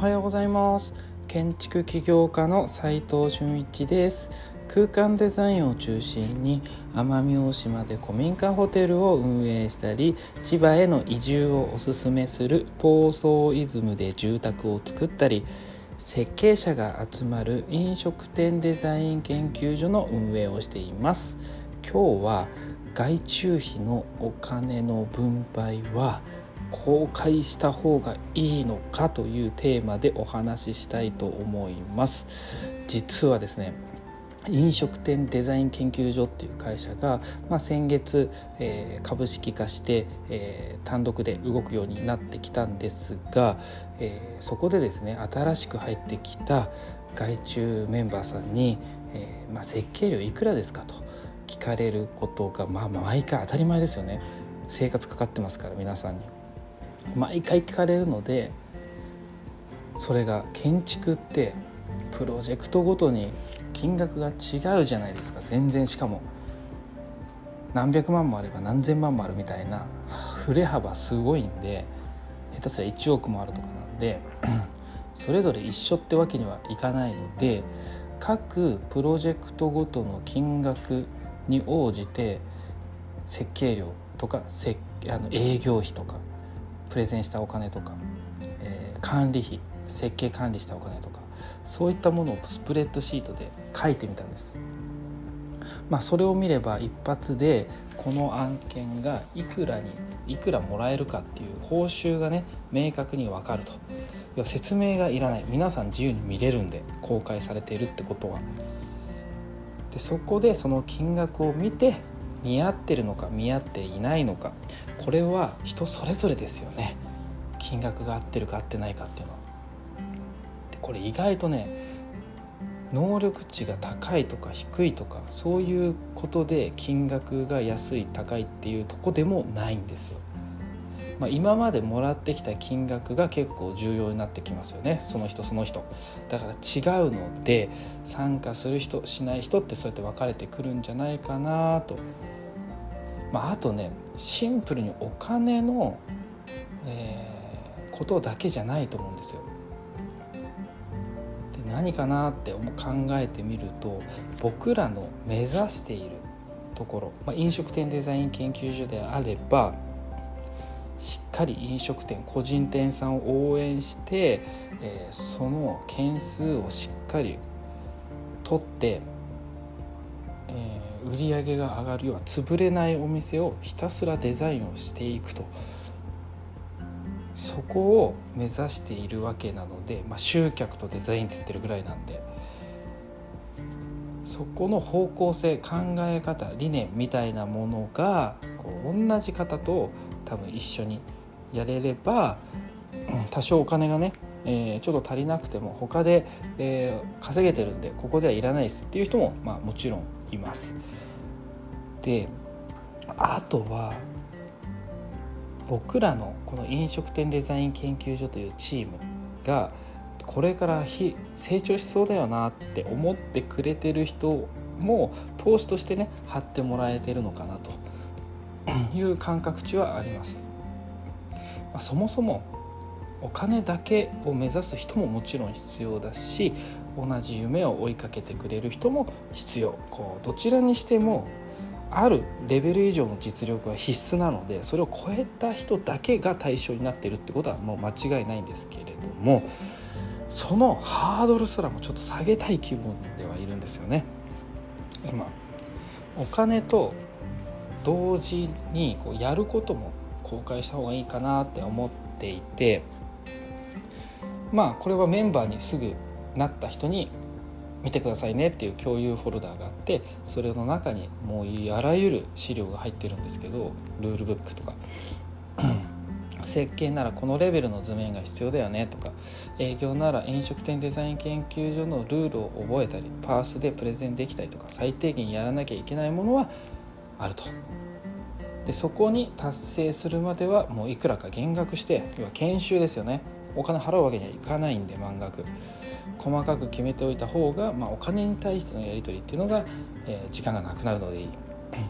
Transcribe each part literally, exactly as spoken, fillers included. はようございます。建築起業家の斉藤俊一です。空間デザインを中心に奄美大島で古民家ホテルを運営したり、千葉への移住をおすすめするポーソーイズムで住宅を作ったり、設計者が集まる飲食店デザイン研究所の運営をしています。今日は外注費のお金の分配は公開した方がいいのかというテーマでお話ししたいと思います。実はですね、飲食店デザイン研究所っていう会社が、まあ、先月、えー、株式化して、えー、単独で動くようになってきたんですが、えー、そこでですね、新しく入ってきた外注メンバーさんに、えーまあ、設計料いくらですかと聞かれることが、まあ、毎回当たり前ですよね。生活かかってますから、皆さんに毎回聞かれるので、それが建築ってプロジェクトごとに金額が違うじゃないですか。全然、しかも何百万もあれば何千万もあるみたいな振れ幅すごいんで、下手すりゃいちおくもあるとかなんで、それぞれ一緒ってわけにはいかないので、各プロジェクトごとの金額に応じて設計料とかあの営業費とかプレゼンしたお金とか、えー、管理費、設計管理したお金とか、そういったものをスプレッドシートで書いてみたんです。まあ、それを見れば一発でこの案件がいくらにいくらもらえるかっていう報酬がね、明確に分かると。要は説明がいらない。皆さん自由に見れるんで、公開されているってことは。で、そこでその金額を見て、見合ってるのか見合っていないのか、これは人それぞれですよね。金額が合ってるか合ってないかっていうのは。で、これ意外とね、能力値が高いとか低いとか、そういうことで金額が安い高いっていうとこでもないんですよ。まあ、今までもらってきた金額が結構重要になってきますよね、その人その人だから。違うので、参加する人しない人ってそうやって分かれてくるんじゃないかなと。まあ、あとね、シンプルにお金の、えー、ことだけじゃないと思うんですよ。で、何かなって考えてみると、僕らの目指しているところ、まあ、飲食店デザイン研究所であれば、しっかり飲食店、個人店さんを応援して、えー、その件数をしっかり取って、えー、売り上げが上がるような潰れないお店をひたすらデザインをしていくと、そこを目指しているわけなので、まあ、集客とデザインって言ってるぐらいなんで、そこの方向性、考え方、理念みたいなものがこう同じ方と多分一緒にやれれば、多少お金がね、えー、ちょっと足りなくても他で、えー、稼げてるんで、ここではいらないですっていう人も、まあ、もちろんいます。で、あとは僕らのこの飲食店デザイン研究所というチームがこれから成長しそうだよなって思ってくれてる人も投資としてね、張ってもらえてるのかなという感覚値はあります。まあ、そもそもお金だけを目指す人ももちろん必要だし、同じ夢を追いかけてくれる人も必要。こうどちらにしてもあるレベル以上の実力は必須なので、それを超えた人だけが対象になっているってことはもう間違いないんですけれども、そのハードルすらもちょっと下げたい気分ではいるんですよね。今お金と同時にこうやることも公開した方がいいかなって思っていて、まあこれはメンバーにすぐなった人に見てくださいねっていう共有フォルダーがあって、それの中にもうあらゆる資料が入ってるんですけど、ルールブックとか設計ならこのレベルの図面が必要だよねとか、営業なら飲食店デザイン研究所のルールを覚えたり、パースでプレゼンできたりとか、最低限やらなきゃいけないものはあると。で、そこに達成するまではもういくらか減額して、要は研修ですよね。お金払うわけにはいかないんで、満額細かく決めておいた方が、まあ、お金に対してのやり取りっていうのが、えー、時間がなくなるのでいい。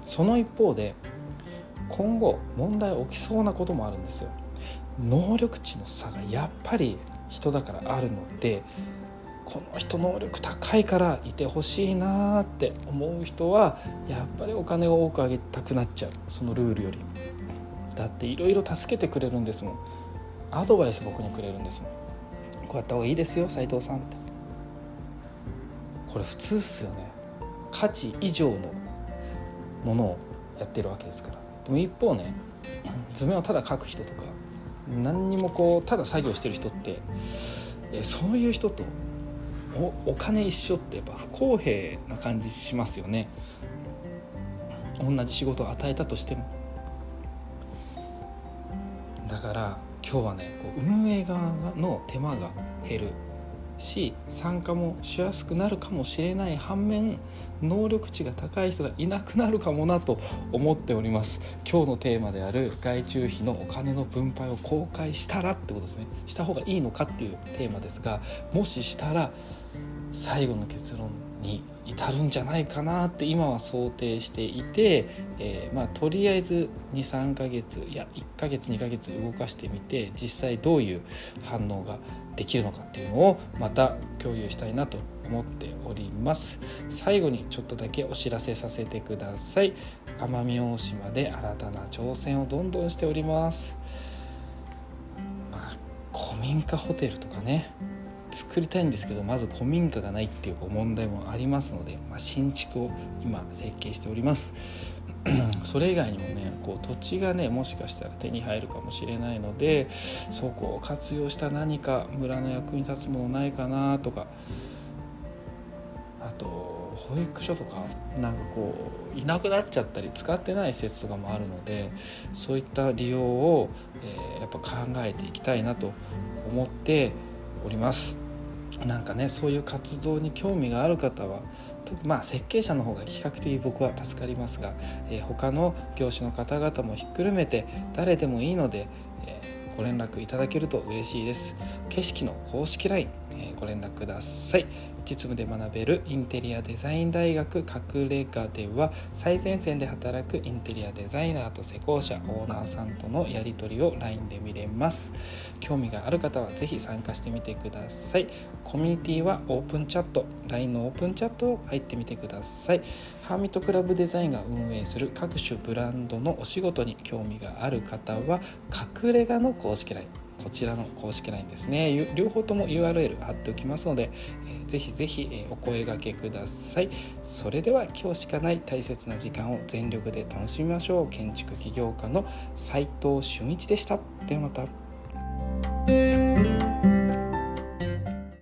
その一方で今後問題起きそうなこともあるんですよ。能力値の差がやっぱり人だからあるので、この人能力高いからいてほしいなって思う人はやっぱりお金を多くあげたくなっちゃう。そのルールよりだっていろいろ助けてくれるんですもん。アドバイス僕にくれるんですもん。こうやった方がいいですよ斉藤さんって。これ普通っすよね。価値以上のものをやってるわけですから。でも一方ね、図面をただ描く人とか何にもこうただ作業してる人って、えそういう人と お, お金一緒ってやっぱ不公平な感じしますよね。同じ仕事を与えたとしても。だから今日はね、こう運営側の手間が減るし参加もしやすくなるかもしれない反面、能力値が高い人がいなくなるかもなと思っております。今日のテーマである外注費のお金の分配を公開したらってことですね。した方がいいのかっていうテーマですが、もししたら最後の結論に至るんじゃないかなって今は想定していて、えーまあ、とりあえず に,さん ヶ月いやいっかげつにかげつ動かしてみて、実際どういう反応ができるのかっていうのをまた共有したいなと思っております。最後にちょっとだけお知らせさせてください。奄美大島で新たな挑戦をどんどんしております。まあ、古民家ホテルとかね作りたいんですけど、まず古民家がないっていう問題もありますので、まあ、新築を今設計しておりますそれ以外にもね、こう土地がねもしかしたら手に入るかもしれないので、そこを活用した何か村の役に立つものないかなとか、あと保育所とかなんかこういなくなっちゃったり使ってない施設とかもあるので、そういった利用を、えー、やっぱ考えていきたいなと思っております。なんかね、そういう活動に興味がある方は、まあ、設計者の方が比較的僕は助かりますが、えー、他の業種の方々もひっくるめて誰でもいいので、えー、ご連絡いただけると嬉しいです。景色の公式 ライン、えー、ご連絡ください。実務で学べるインテリアデザイン大学隠れ家では、最前線で働くインテリアデザイナーと施工者、オーナーさんとのやり取りを ライン で見れます。興味がある方はぜひ参加してみてください。コミュニティはオープンチャット、 ライン のオープンチャットを入ってみてください。ハーミットクラブデザインが運営する各種ブランドのお仕事に興味がある方は、隠れ家の公式 ライン、こちらの公式 ライン ですね。両方とも ユーアールエル 貼っておきますので、えー、ぜひぜひ、えー、お声掛けください。それでは今日しかない大切な時間を全力で楽しみましょう。建築起業家の斉藤俊一でした。ではまた。